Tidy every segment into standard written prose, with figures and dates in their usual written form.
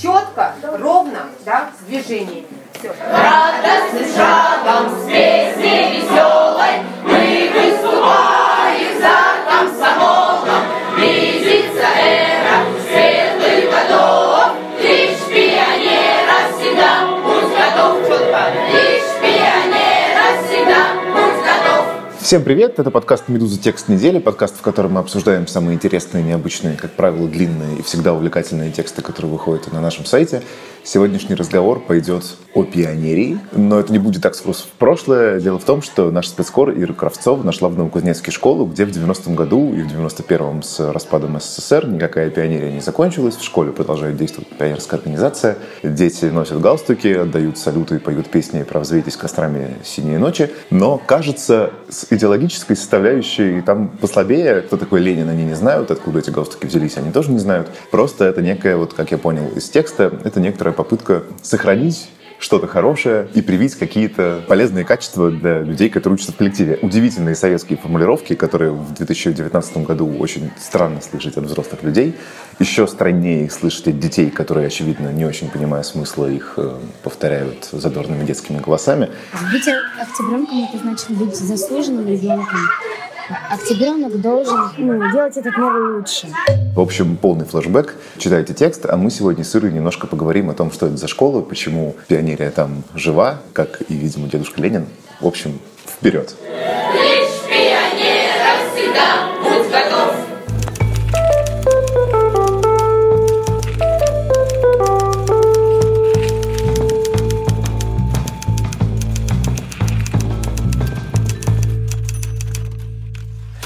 четко, ровно, да, в движении. Все. Радостным шагом с песней веселой мы выступаем за комсомолом. Близится эра светлых годов. Лишь пионера всегда будь готов. Четко. Лишь пионера всегда будь готов. Всем привет, это подкаст «Медуза. Текст недели», подкаст, в котором мы обсуждаем самые интересные, необычные, как правило, длинные и всегда увлекательные тексты, которые выходят на нашем сайте. Сегодняшний разговор пойдет о пионерии, но это не будет так скрос в прошлое. Дело в том, что наш спецкор Ира Кравцова нашла в Новокузнецке школу, где в 90-м году и в 91-м с распадом СССР никакая пионерия не закончилась. В школе продолжает действовать пионерская организация. Дети носят галстуки, отдают салюты и поют песни про «Взвейтесь кострами синие ночи». Но, кажется, с идеологической составляющей там послабее. Кто такой Ленин, они не знают. Откуда эти галстуки взялись, они тоже не знают. Просто это некое, вот как я понял из текста, это некоторое попытка сохранить что-то хорошее и привить какие-то полезные качества для людей, которые учатся в коллективе. Удивительные советские формулировки, которые в 2019 году очень странно слышать от взрослых людей. Еще страннее их слышать от детей, которые, очевидно, не очень понимая смысла, их повторяют задорными детскими голосами. Быть октябренком — это значит быть заслуженным ребенком. Октябренок должен делать этот мир лучше. В общем, полный флешбэк. Читайте текст, а мы сегодня с Ирой немножко поговорим о том, что это за школа, почему пионерия там жива, как и, видимо, дедушка Ленин. В общем, вперед! Лишь пионера всегда будь готов!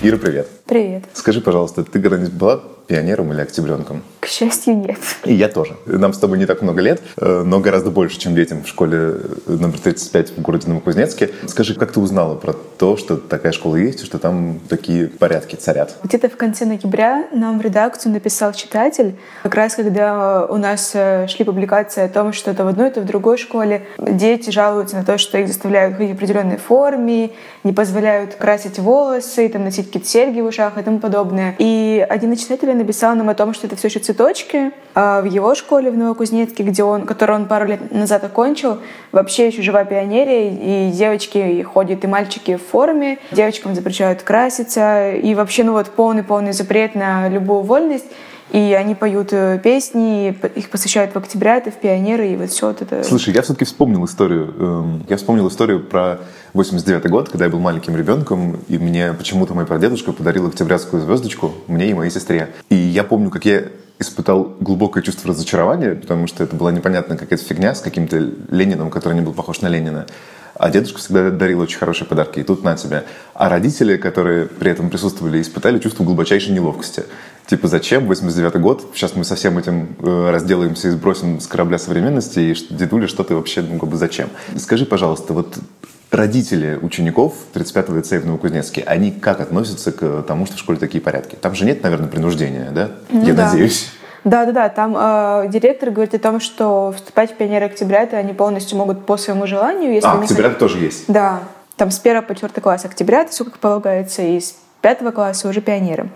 Ира, привет. Привет. Скажи, пожалуйста, ты когда-нибудь была пионером или октябренком? К счастью, нет. И я тоже. Нам с тобой не так много лет, но гораздо больше, чем детям в школе номер 35 в городе Новокузнецке. Скажи, как ты узнала про то, что такая школа есть, и что там такие порядки царят? Где-то в конце ноября нам в редакцию написал читатель, как раз когда у нас шли публикации о том, что то в одной, то в другой школе дети жалуются на то, что их заставляют ходить в определенной форме, не позволяют красить волосы, там, носить какие-то серьги в ушах и тому подобное. И один из читателей написал нам о том, что это все еще цветочки. А в его школе в Новокузнецке, которую он пару лет назад окончил, вообще еще жива пионерия, и девочки ходят, и мальчики в форме, девочкам запрещают краситься, и вообще полный-полный запрет на любую вольность. И они поют песни, их посвящают в октябрятов, пионеры, и вот все вот это. Слушай, я все-таки вспомнил историю. Я вспомнил историю про 89-й год, когда я был маленьким ребенком, и мне почему-то мой прадедушка подарил октябрятскую звездочку мне и моей сестре. И я помню, как я испытал глубокое чувство разочарования, потому что это была непонятная какая-то фигня с каким-то Лениным, который не был похож на Ленина. А дедушка всегда дарил очень хорошие подарки, и тут на тебе. А родители, которые при этом присутствовали, испытали чувство глубочайшей неловкости. Типа, зачем? 89-й год, сейчас мы со всем этим разделаемся и сбросим с корабля современности, и дедуля, что ты вообще, зачем? Скажи, пожалуйста, вот родители учеников 35-го лицея в Новокузнецке, они как относятся к тому, что в школе такие порядки? Там же нет, наверное, принуждения, да? Я надеюсь. Да. Там директор говорит о том, что вступать в пионеры октябрята они полностью могут по своему желанию. Если октябрята тоже есть? Да. Там с 1 по 4 класс октябрята, все как полагается, и с 5 класса уже пионеры.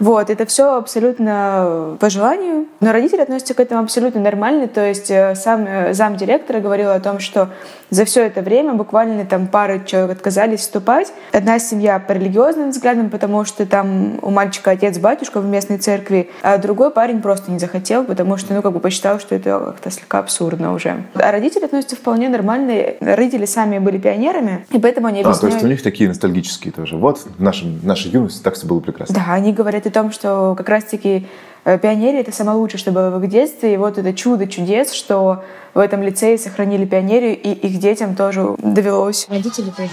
Вот, это все абсолютно по желанию. Но родители относятся к этому абсолютно нормально. То есть сам замдиректора говорил о том, что за все это время буквально там пары человек отказались вступать. Одна семья по религиозным взглядам, потому что там у мальчика отец-батюшка в местной церкви, а другой парень просто не захотел, потому что, посчитал, что это как-то слегка абсурдно уже. А родители относятся вполне нормально. Родители сами были пионерами, и поэтому они объясняют... то есть у них такие ностальгические тоже. Вот в нашей юности так все было прекрасно. Да, они говорят о том, что как раз-таки пионерия — это самое лучшее, что было в их детстве. И вот это чудо чудес, что в этом лицее сохранили пионерию, и их детям тоже довелось. Родители тоже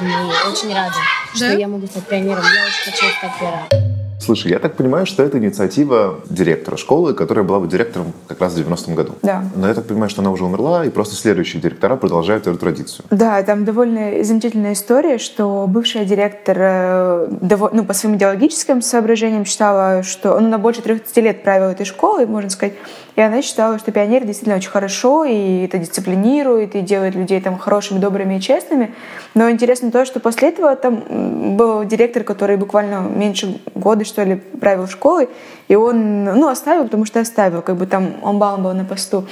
очень рады, что я могу стать пионером. Я очень хочу стать пионером. Слушай, я так понимаю, что это инициатива директора школы, которая была бы директором как раз в 90-м году. Да. Но я так понимаю, что она уже умерла, и просто следующие директора продолжают эту традицию. Да, там довольно замечательная история, что бывшая директор по своим идеологическим соображениям считала, что она больше 30 лет правила этой школы, можно сказать, и она считала, что пионеры действительно очень хорошо, и это дисциплинирует, и делает людей там хорошими, добрыми и честными. Но интересно то, что после этого там был директор, который буквально меньше года, что ли, правил школы, и он оставил, потому что оставил, он был на посту.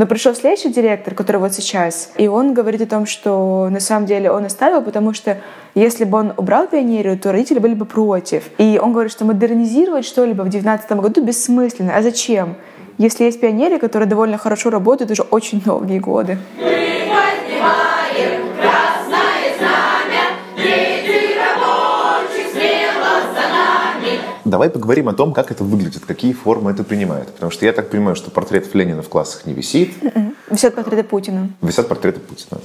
Но пришел следующий директор, который вот сейчас, и он говорит о том, что на самом деле он оставил, потому что если бы он убрал пионерию, то родители были бы против. И он говорит, что модернизировать что-либо в 19 году бессмысленно. А зачем? Если есть пионерия, которая довольно хорошо работает уже очень долгие годы. Давай поговорим о том, как это выглядит, какие формы это принимает. Потому что я так понимаю, что портрет Ленина в классах не висит. Висят портреты Путина. Висят портреты Путина.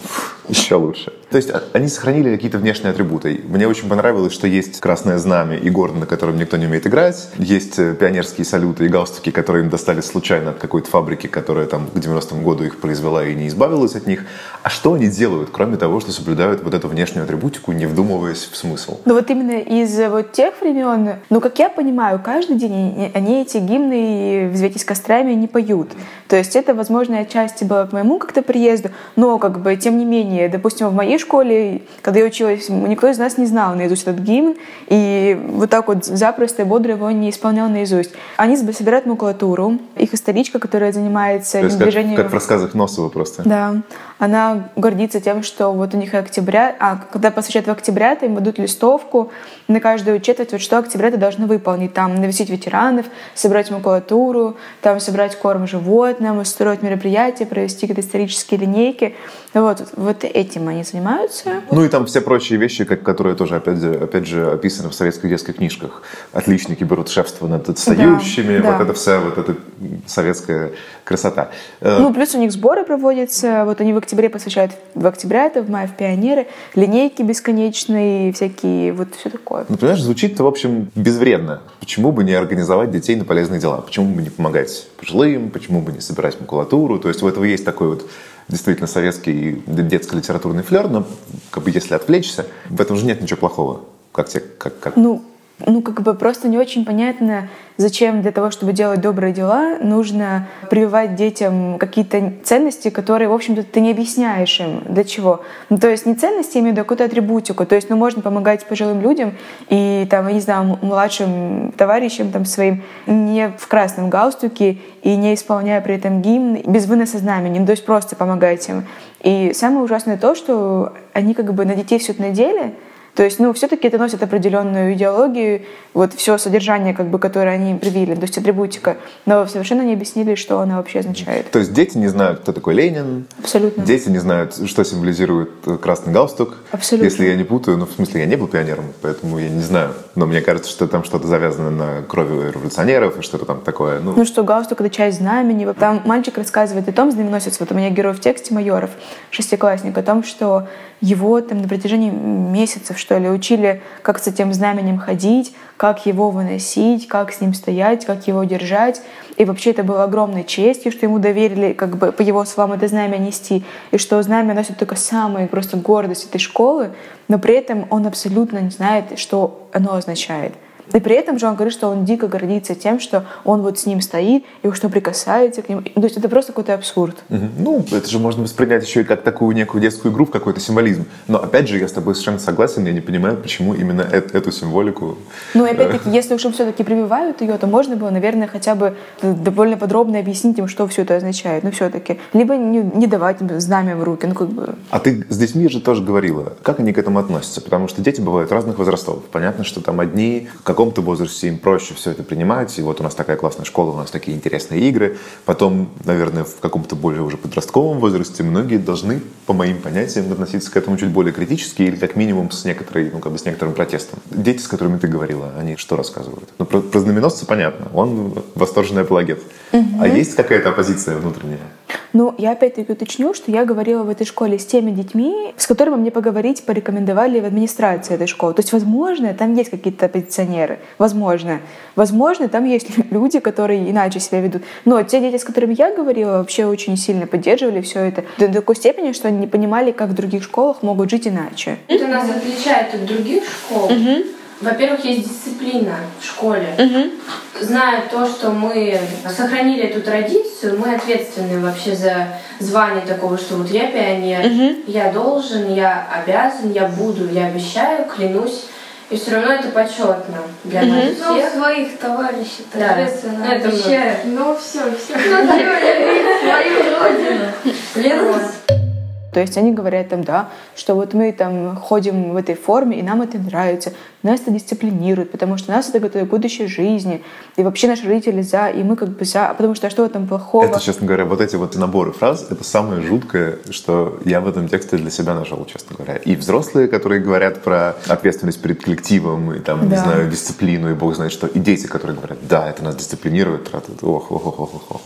Еще лучше. То есть они сохранили какие-то внешние атрибуты. Мне очень понравилось, что есть красное знамя и горн, на котором никто не умеет играть. Есть пионерские салюты и галстуки, которые им достались случайно от какой-то фабрики, которая там к 90-му году их произвела и не избавилась от них. А что они делают, кроме того, что соблюдают вот эту внешнюю атрибутику, не вдумываясь в смысл? Ну вот именно из вот тех времен, ну как я понимаю, каждый день они эти гимны и «Взвейтесь кострами» не поют. То есть это, возможно, отчасти было к моему как-то приезду, но как бы тем не менее, допустим, в моей школе, когда я училась, никто из нас не знал наизусть этот гимн, и вот так вот запросто и бодро его не исполнял наизусть. Они собирают макулатуру, их историчка, которая занимается движением... Как в рассказах Носова просто. Да. Она гордится тем, что вот у них октября... А когда посвящают в октября, то им дадут листовку на каждую четверть, вот что октября ты должна выполнить. Там навестить ветеранов, собрать макулатуру, там собрать корм животным, устроить мероприятия, провести какие-то исторические линейки. Вот этим они занимаются. Ну и там все прочие вещи, которые тоже, опять же, описаны в советских детских книжках. Отличники берут шефство над отстающими. Да, вот да. Это вся вот эта советская красота. Ну плюс у них сборы проводятся. Вот они в октябре посвящают в октября, это в мае в пионеры, линейки бесконечные, всякие, вот все такое. Ну, понимаешь, звучит-то, в общем, безвредно. Почему бы не организовать детей на полезные дела? Почему бы не помогать пожилым? Почему бы не собирать макулатуру? То есть у этого есть такой вот действительно советский детско-литературный флер, но как бы если отвлечься, в этом же нет ничего плохого. Как тебе? Как? Ну, как бы просто не очень понятно, зачем для того, чтобы делать добрые дела, нужно прививать детям какие-то ценности, которые, в общем-то, ты не объясняешь им, для чего. Ну, то есть не ценности, я имею в виду, а какую-то атрибутику. То есть, ну, можно помогать пожилым людям и, там, я не знаю, младшим товарищам там, своим не в красном галстуке и не исполняя при этом гимн, без выноса знамени. То есть просто помогать им. И самое ужасное то, что они как бы на детей все это надели. То есть, ну, все-таки это носит определенную идеологию, вот все содержание, как бы, которое они привили, то есть атрибутика, но совершенно не объяснили, что она вообще означает. То есть дети не знают, кто такой Ленин. Абсолютно. Дети не знают, что символизирует красный галстук. Абсолютно. Если я не путаю, ну, в смысле, я не был пионером, поэтому я не знаю, но мне кажется, что там что-то завязано на крови революционеров и что-то там такое. Ну что галстук — это часть знамени. Там мальчик рассказывает о том, знаменосец, вот у меня герой в тексте Майоров, шестиклассник, о том, что его там на протяжении месяцев, что ли, учили, как с этим знаменем ходить, как его выносить, как с ним стоять, как его держать. И вообще это было огромной честью, что ему доверили, как бы, по его словам, это знамя нести. И что знамя носит только самые просто гордость этой школы, но при этом он абсолютно не знает, что оно означает. И при этом же он говорит, что он дико гордится тем, что он вот с ним стоит, и уж он прикасается к нему. То есть это просто какой-то абсурд. Ну, это же можно воспринять еще и как такую некую детскую игру, в какой-то символизм. Но опять же, я с тобой совершенно согласен, я не понимаю, почему именно эту символику... Ну, опять-таки, если уж им все-таки прививают ее, то можно было, наверное, хотя бы довольно подробно объяснить им, что все это означает. Ну, все-таки. Либо не давать им знамя в руки. Ну, как бы... А ты с детьми же тоже говорила, как они к этому относятся? Потому что дети бывают разных возрастов. Понятно, что там одни... В каком-то возрасте им проще все это принимать, и вот у нас такая классная школа, у нас такие интересные игры. Потом, наверное, в каком-то более уже подростковом возрасте многие должны, по моим понятиям, относиться к этому чуть более критически или как минимум с некоторым протестом. Дети, с которыми ты говорила, они что рассказывают? Ну, про знаменосца понятно, он восторженный апологет. А есть какая-то оппозиция внутренняя? Ну, я опять-таки уточню, что я говорила в этой школе с теми детьми, с которыми мне поговорить порекомендовали в администрации этой школы. То есть, возможно, там есть какие-то оппозиционеры. Возможно, там есть люди, которые иначе себя ведут. Но те дети, с которыми я говорила, вообще очень сильно поддерживали все это до такой степени, что они не понимали, как в других школах могут жить иначе. Это нас отличает от других школ. Во-первых, есть дисциплина в школе. Зная то, что мы сохранили эту традицию, мы ответственны вообще за звание такого, что вот я пионер, я должен, я обязан, я буду, я обещаю, клянусь. И все равно это почетно для нас всех. Ну, своих товарищей, соответственно, да. Обещаю. Ну, все. Свою родину. То есть они говорят там, да, что вот мы там ходим в этой форме, и нам это нравится, нас это дисциплинирует, потому что нас это готовит к будущей жизни, и вообще наши родители за, и мы как бы за, а потому что а что в этом плохого? Это, честно говоря, вот эти вот наборы фраз, это самое жуткое, что я в этом тексте для себя нашел, честно говоря. И взрослые, которые говорят про ответственность перед коллективом, и там, да, не знаю, дисциплину, и бог знает что, и дети, которые говорят, да, это нас дисциплинирует, ох.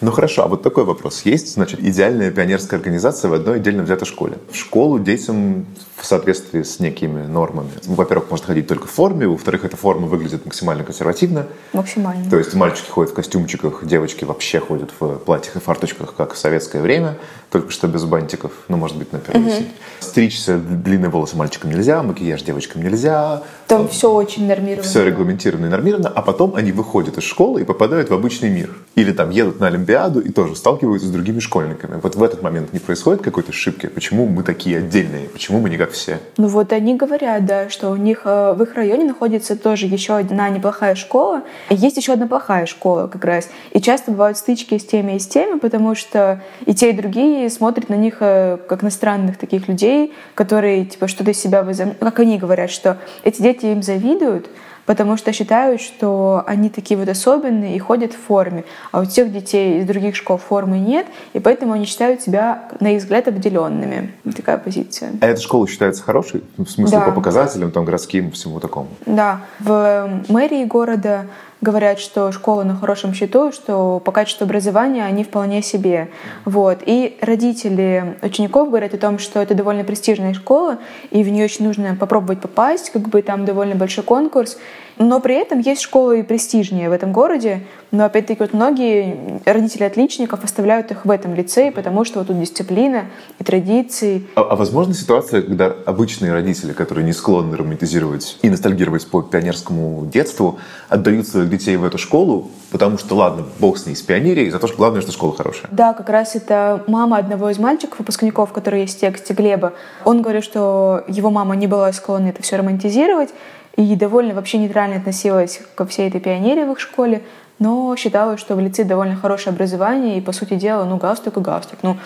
Ну хорошо, а вот такой вопрос есть. Значит, идеальная пионерская организация в одной отдельно взятой школе. В школу детям в соответствии с некими нормами. Во-первых, можно ходить только в форме, во-вторых, эта форма выглядит максимально консервативно. Максимально. То есть мальчики ходят в костюмчиках, девочки вообще ходят в платьях и фарточках, как в советское время, только что без бантиков, ну, может быть, на первый день. Стричься длинные волосы мальчикам нельзя, макияж девочкам нельзя. Там все очень нормировано. Все регламентировано и нормировано, а потом они выходят из школы и попадают в обычный мир. Или там едут на Олимпиаду и тоже сталкиваются с другими школьниками. Вот в этот момент не происходит какой-то ошибки? Почему мы такие отдельные? Почему мы не как все? Ну вот они говорят, да, что у них в их районе находится тоже еще одна неплохая школа. Есть еще одна плохая школа как раз. И часто бывают стычки с теми, потому что и те, и другие смотрят на них как на странных таких людей, которые типа что-то из себя возомнили. Как они говорят, что эти дети им завидуют, потому что считают, что они такие вот особенные и ходят в форме. А у тех детей из других школ формы нет, и поэтому они считают себя, на их взгляд, обделенными. Такая позиция. А эта школа считается хорошей? В смысле, да, по показателям, там, городским, всему такому? Да. В мэрии города говорят, что школы на хорошем счету, что по качеству образования они вполне себе. Вот. И родители учеников говорят о том, что это довольно престижная школа, и в нее очень нужно попробовать попасть, как бы там довольно большой конкурс. Но при этом есть школы и престижнее в этом городе, но опять-таки вот многие родители отличников оставляют их в этом лицее, потому что вот тут дисциплина и традиции. А возможна ситуация, когда обычные родители, которые не склонны романтизировать и ностальгировать по пионерскому детству, отдают своих детей в эту школу, потому что, ладно, бог с ней, с пионерией, зато главное, что школа хорошая. Да, как раз это мама одного из мальчиков, выпускников, который есть в тексте, Глеба. Он говорит, что его мама не была склонна это все романтизировать, и довольно вообще нейтрально относилась ко всей этой пионерии в их школе, но считала, что в лицее довольно хорошее образование, и, по сути дела, ну, галстук и галстук. Ну,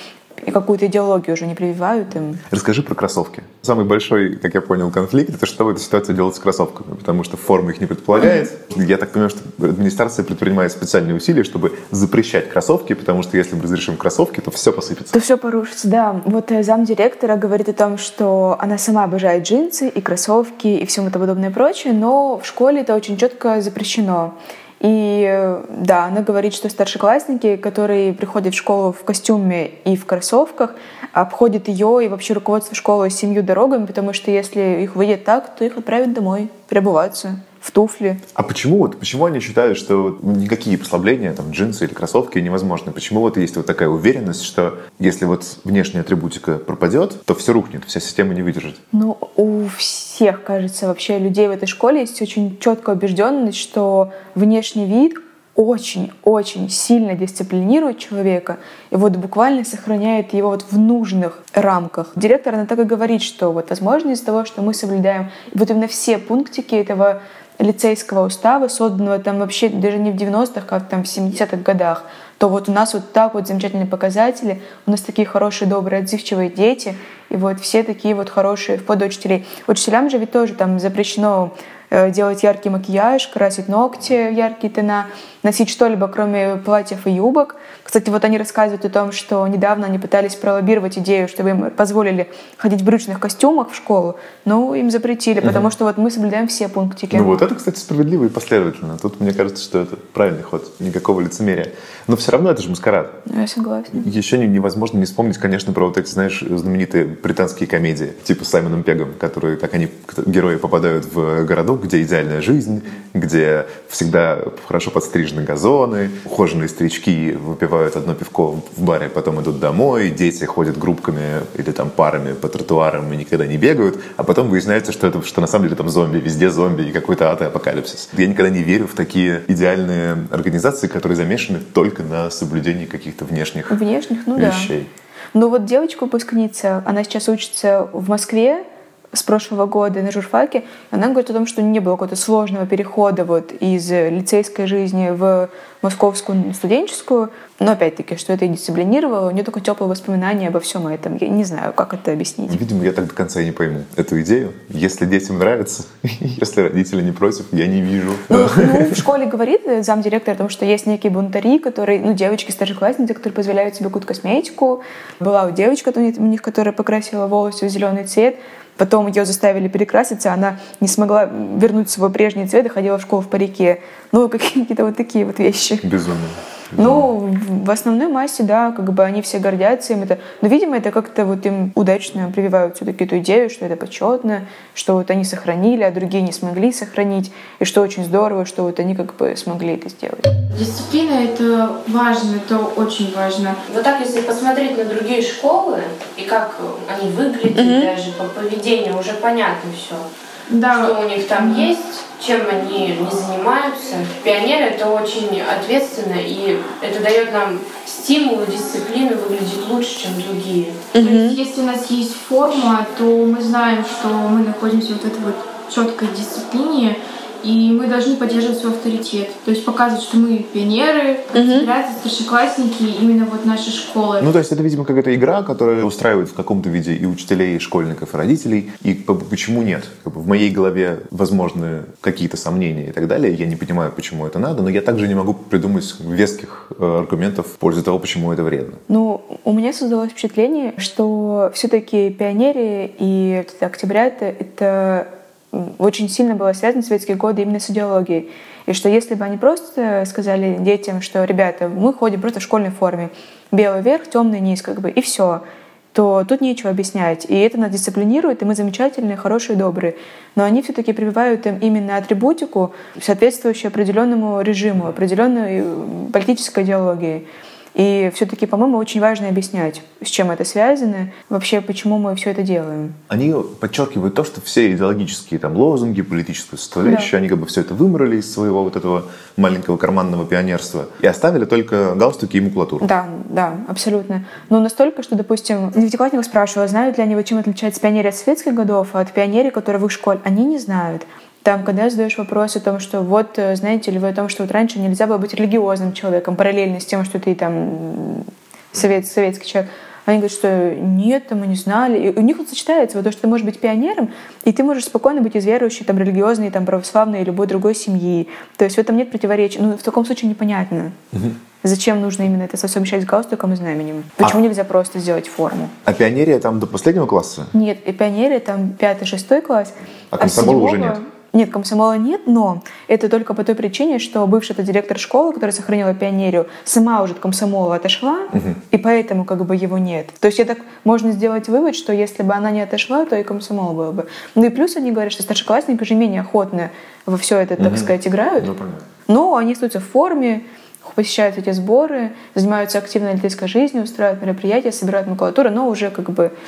и какую-то идеологию уже не прививают им. Расскажи про кроссовки. Самый большой, как я понял, конфликт — это что эта ситуация делает с кроссовками, потому что форма их не предполагает. Я так понимаю, что администрация предпринимает специальные усилия, чтобы запрещать кроссовки, потому что если мы разрешим кроссовки, то все посыпется. То все порушится, да. Вот замдиректора говорит о том, что она сама обожает джинсы и кроссовки и всему это подобное и прочее, но в школе это очень четко запрещено. И да, она говорит, что старшеклассники, которые приходят в школу в костюме и в кроссовках, обходят ее и вообще руководство школы семью дорогами, потому что если их выйдет так, то их отправят домой переобуваться в туфли. А почему вот? Почему они считают, что никакие послабления, там, джинсы или кроссовки невозможны? Почему вот есть вот такая уверенность, что если вот внешняя атрибутика пропадет, то все рухнет, вся система не выдержит? Ну, у всех, кажется, вообще людей в этой школе есть очень четкая убежденность, что внешний вид очень-очень сильно дисциплинирует человека и вот буквально сохраняет его вот в нужных рамках. Директор, она так и говорит, что вот возможно из-за того, что мы соблюдаем вот именно все пунктики этого лицейского устава, созданного там вообще даже не в 90-х, как там в 70-х годах, то вот у нас вот так вот замечательные показатели, у нас такие хорошие, добрые, отзывчивые дети, и вот все такие вот хорошие, вплоть до учителей. Учителям же ведь тоже там запрещено делать яркий макияж, красить ногти в яркие тона, носить что-либо, кроме платьев и юбок. Кстати, вот они рассказывают о том, что недавно они пытались пролоббировать идею, чтобы им позволили ходить в брючных костюмах в школу, но им запретили, потому что вот мы соблюдаем все пунктики. Ну вот это, кстати, справедливо и последовательно. Тут мне кажется, что это правильный ход, никакого лицемерия. Но все равно это же маскарад. Я согласна. Еще невозможно не вспомнить, конечно, про вот эти, знаешь, знаменитые британские комедии, типа с Саймоном Пегом, которые, как они, герои, попадают в городок, где идеальная жизнь, где всегда хорошо подстрижены газоны, ухоженные старички выпивают одно пивко в баре, потом идут домой, дети ходят группками или там парами по тротуарам и никогда не бегают, а потом выясняется, что на самом деле там зомби, везде зомби и какой-то ад и апокалипсис. Я никогда не верю в такие идеальные организации, которые замешаны только на соблюдении каких-то внешних вещей. Да. Ну вот девочка-выпускница, она сейчас учится в Москве, с прошлого года на журфаке, она говорит о том, что не было какого-то сложного перехода вот из лицейской жизни в московскую студенческую, но опять-таки, что это и дисциплинировало, у нее только теплые воспоминания обо всем этом. Я не знаю, как это объяснить. Видимо, я так до конца и не пойму эту идею. Если детям нравится, если родители не против, я не вижу. В школе говорит замдиректор о том, что есть некие бунтари, которые, девочки, старшеклассницы, которые позволяют себе кут косметику. Была у девочка у них, которая покрасила волосы в зеленый цвет. Потом ее заставили перекраситься, она не смогла вернуть свой прежний цвет и ходила в школу в парике. Какие-то вот такие вот вещи. Безумно. В основной массе, да, они все гордятся им. Но, видимо, это как-то им удачно прививают все-таки эту идею, что это почетно, что они сохранили, а другие не смогли сохранить, и что очень здорово, что они смогли это сделать. Дисциплина — это важно, это очень важно. Вот так, если посмотреть на другие школы, и как они выглядят, даже по поведению, уже понятно все. Да. Что у них там есть, чем они не занимаются. Пионеры — это очень ответственно, и это дает нам стимул и дисциплину выглядеть лучше, чем другие. То есть, если у нас есть форма, то мы знаем, что мы находимся в этой четкой дисциплине, и мы должны поддерживать свой авторитет. То есть показывать, что мы пионеры, собираются старшеклассники именно нашей школы. То есть это, видимо, какая-то игра, которая устраивает в каком-то виде и учителей, и школьников, и родителей. И почему нет? В моей голове возможны какие-то сомнения и так далее. Я не понимаю, почему это надо, но я также не могу придумать веских аргументов в пользу того, почему это вредно. У меня создалось впечатление, что все-таки пионеры и октябрята — это... очень сильно было связано в советские годы именно с идеологией. И что если бы они просто сказали детям, что, ребята, мы ходим просто в школьной форме, белый верх, темный низ, и все, то тут нечего объяснять. И это нас дисциплинирует, и мы замечательные, хорошие, добрые. Но они все-таки прививают им именно атрибутику, соответствующую определенному режиму, определенной политической идеологии. И все-таки, по-моему, очень важно объяснять, с чем это связано, вообще, почему мы все это делаем. Они подчеркивают то, что все идеологические лозунги, политическую составляющую, да, они все это вымрали из своего этого маленького карманного пионерства и оставили только галстуки и макулатуру. Да, да, абсолютно. Но настолько, что, допустим, девятиклассников спрашивала, знают ли они, чем отличается пионерия от советских годов, от пионерии, которые в их школе, они не знают. Там, когда задаешь вопрос о том, что знаете ли вы о том, что раньше нельзя было быть религиозным человеком, параллельно с тем, что ты советский человек, они говорят, что нет, мы не знали. И у них сочетается то, что ты можешь быть пионером, и ты можешь спокойно быть из верующей, религиозной, православной, любой другой семьи. То есть в этом нет противоречия. В таком случае непонятно. Зачем нужно именно это совмещать с галстуком и знаменем? Почему нельзя просто сделать форму? А пионерия до последнего класса? Нет, и пионерия 5-6 класс. А комсомола уже нет? Нет, комсомола нет, но это только по той причине, что бывшая директор школы, которая сохранила пионерию, сама уже от комсомола отошла, и поэтому его нет. То есть это можно сделать вывод, что если бы она не отошла, то и комсомол был бы. И плюс они говорят, что старшеклассники уже менее охотно во все это, так сказать, играют, но они остаются в форме, посещают эти сборы, занимаются активной литейской жизнью, устраивают мероприятия, собирают макулатуру, но уже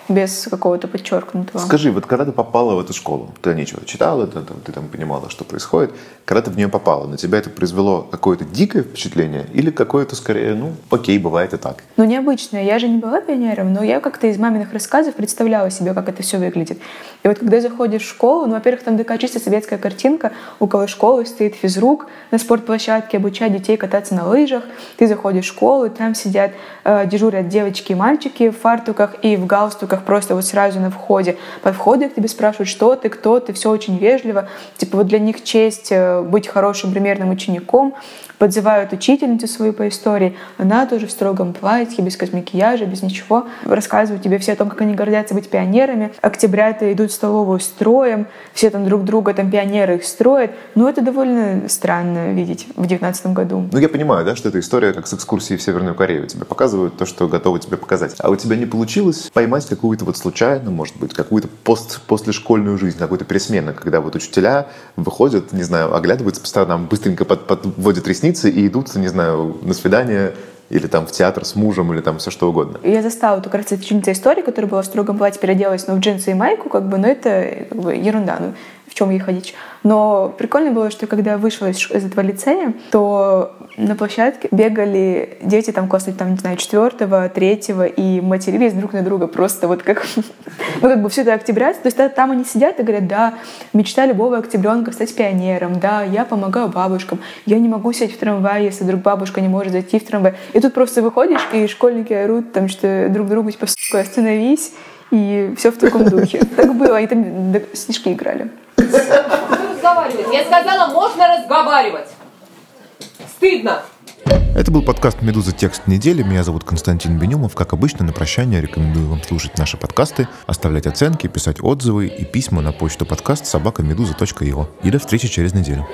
без какого-то подчеркнутого. Скажи, когда ты попала в эту школу, ты нечего читала, ты понимала, что происходит, когда ты в нее попала, на тебя это произвело какое-то дикое впечатление или какое-то скорее, окей, бывает и так? Необычное. Я же не была пионером, но я из маминых рассказов представляла себе, как это все выглядит. И когда заходишь в школу, во-первых, там такая чисто советская картинка, около школы стоит физрук на спортплощадке, обучает детей кататься на лыжах, ты заходишь в школу, там сидят, дежурят девочки и мальчики в фартуках и в галстуках, просто сразу на входе. По входу к тебе спрашивают, что ты, кто ты, все очень вежливо. Для них честь быть хорошим примерным учеником. Подзывают учительницу свою по истории. Она тоже в строгом платье, без макияжа, без ничего. Рассказывают тебе все о том, как они гордятся быть пионерами. Октябрята идут в столовую строем, все друг друга, пионеры их строят. Это довольно странно видеть в 19-м году. Я понимаю, да, что это история как с экскурсией в Северную Корею. Тебе показывают то, что готовы тебе показать. А у тебя не получилось поймать какую-то случайно, может быть, какую-то послешкольную жизнь, какую-то пересмену, когда учителя выходят, не знаю, оглядываются по сторонам, быстренько подводят ресницы, и идут, не знаю, на свидание или в театр с мужем, или все что угодно. Я застала эту учительницу истории, которая была в строгом платье, переоделась, в джинсы и майку, но это ерунда. в чем ей ходить. Но прикольно было, что когда я вышла из этого лицея, то на площадке бегали дети там класса, там, не знаю, 4-го, 3-го, и матерились друг на друга просто вот как... Ну, как бы все это октябрят. То есть там они сидят и говорят: да, мечта любого октябренка — стать пионером, да, я помогаю бабушкам, я не могу сидеть в трамвае, если вдруг бабушка не может зайти в трамвай. И тут просто выходишь, и школьники орут там, что друг другу типа: сука, остановись, и все в таком духе. Так было, они там снежки играли. Я сказала, можно разговаривать. Стыдно. Это был подкаст «Медуза. Текст недели». Меня зовут Константин Бенюмов. Как обычно, на прощание рекомендую вам слушать наши подкасты, оставлять оценки, писать отзывы и письма на почту подкаст@meduza.io. И до встречи через неделю.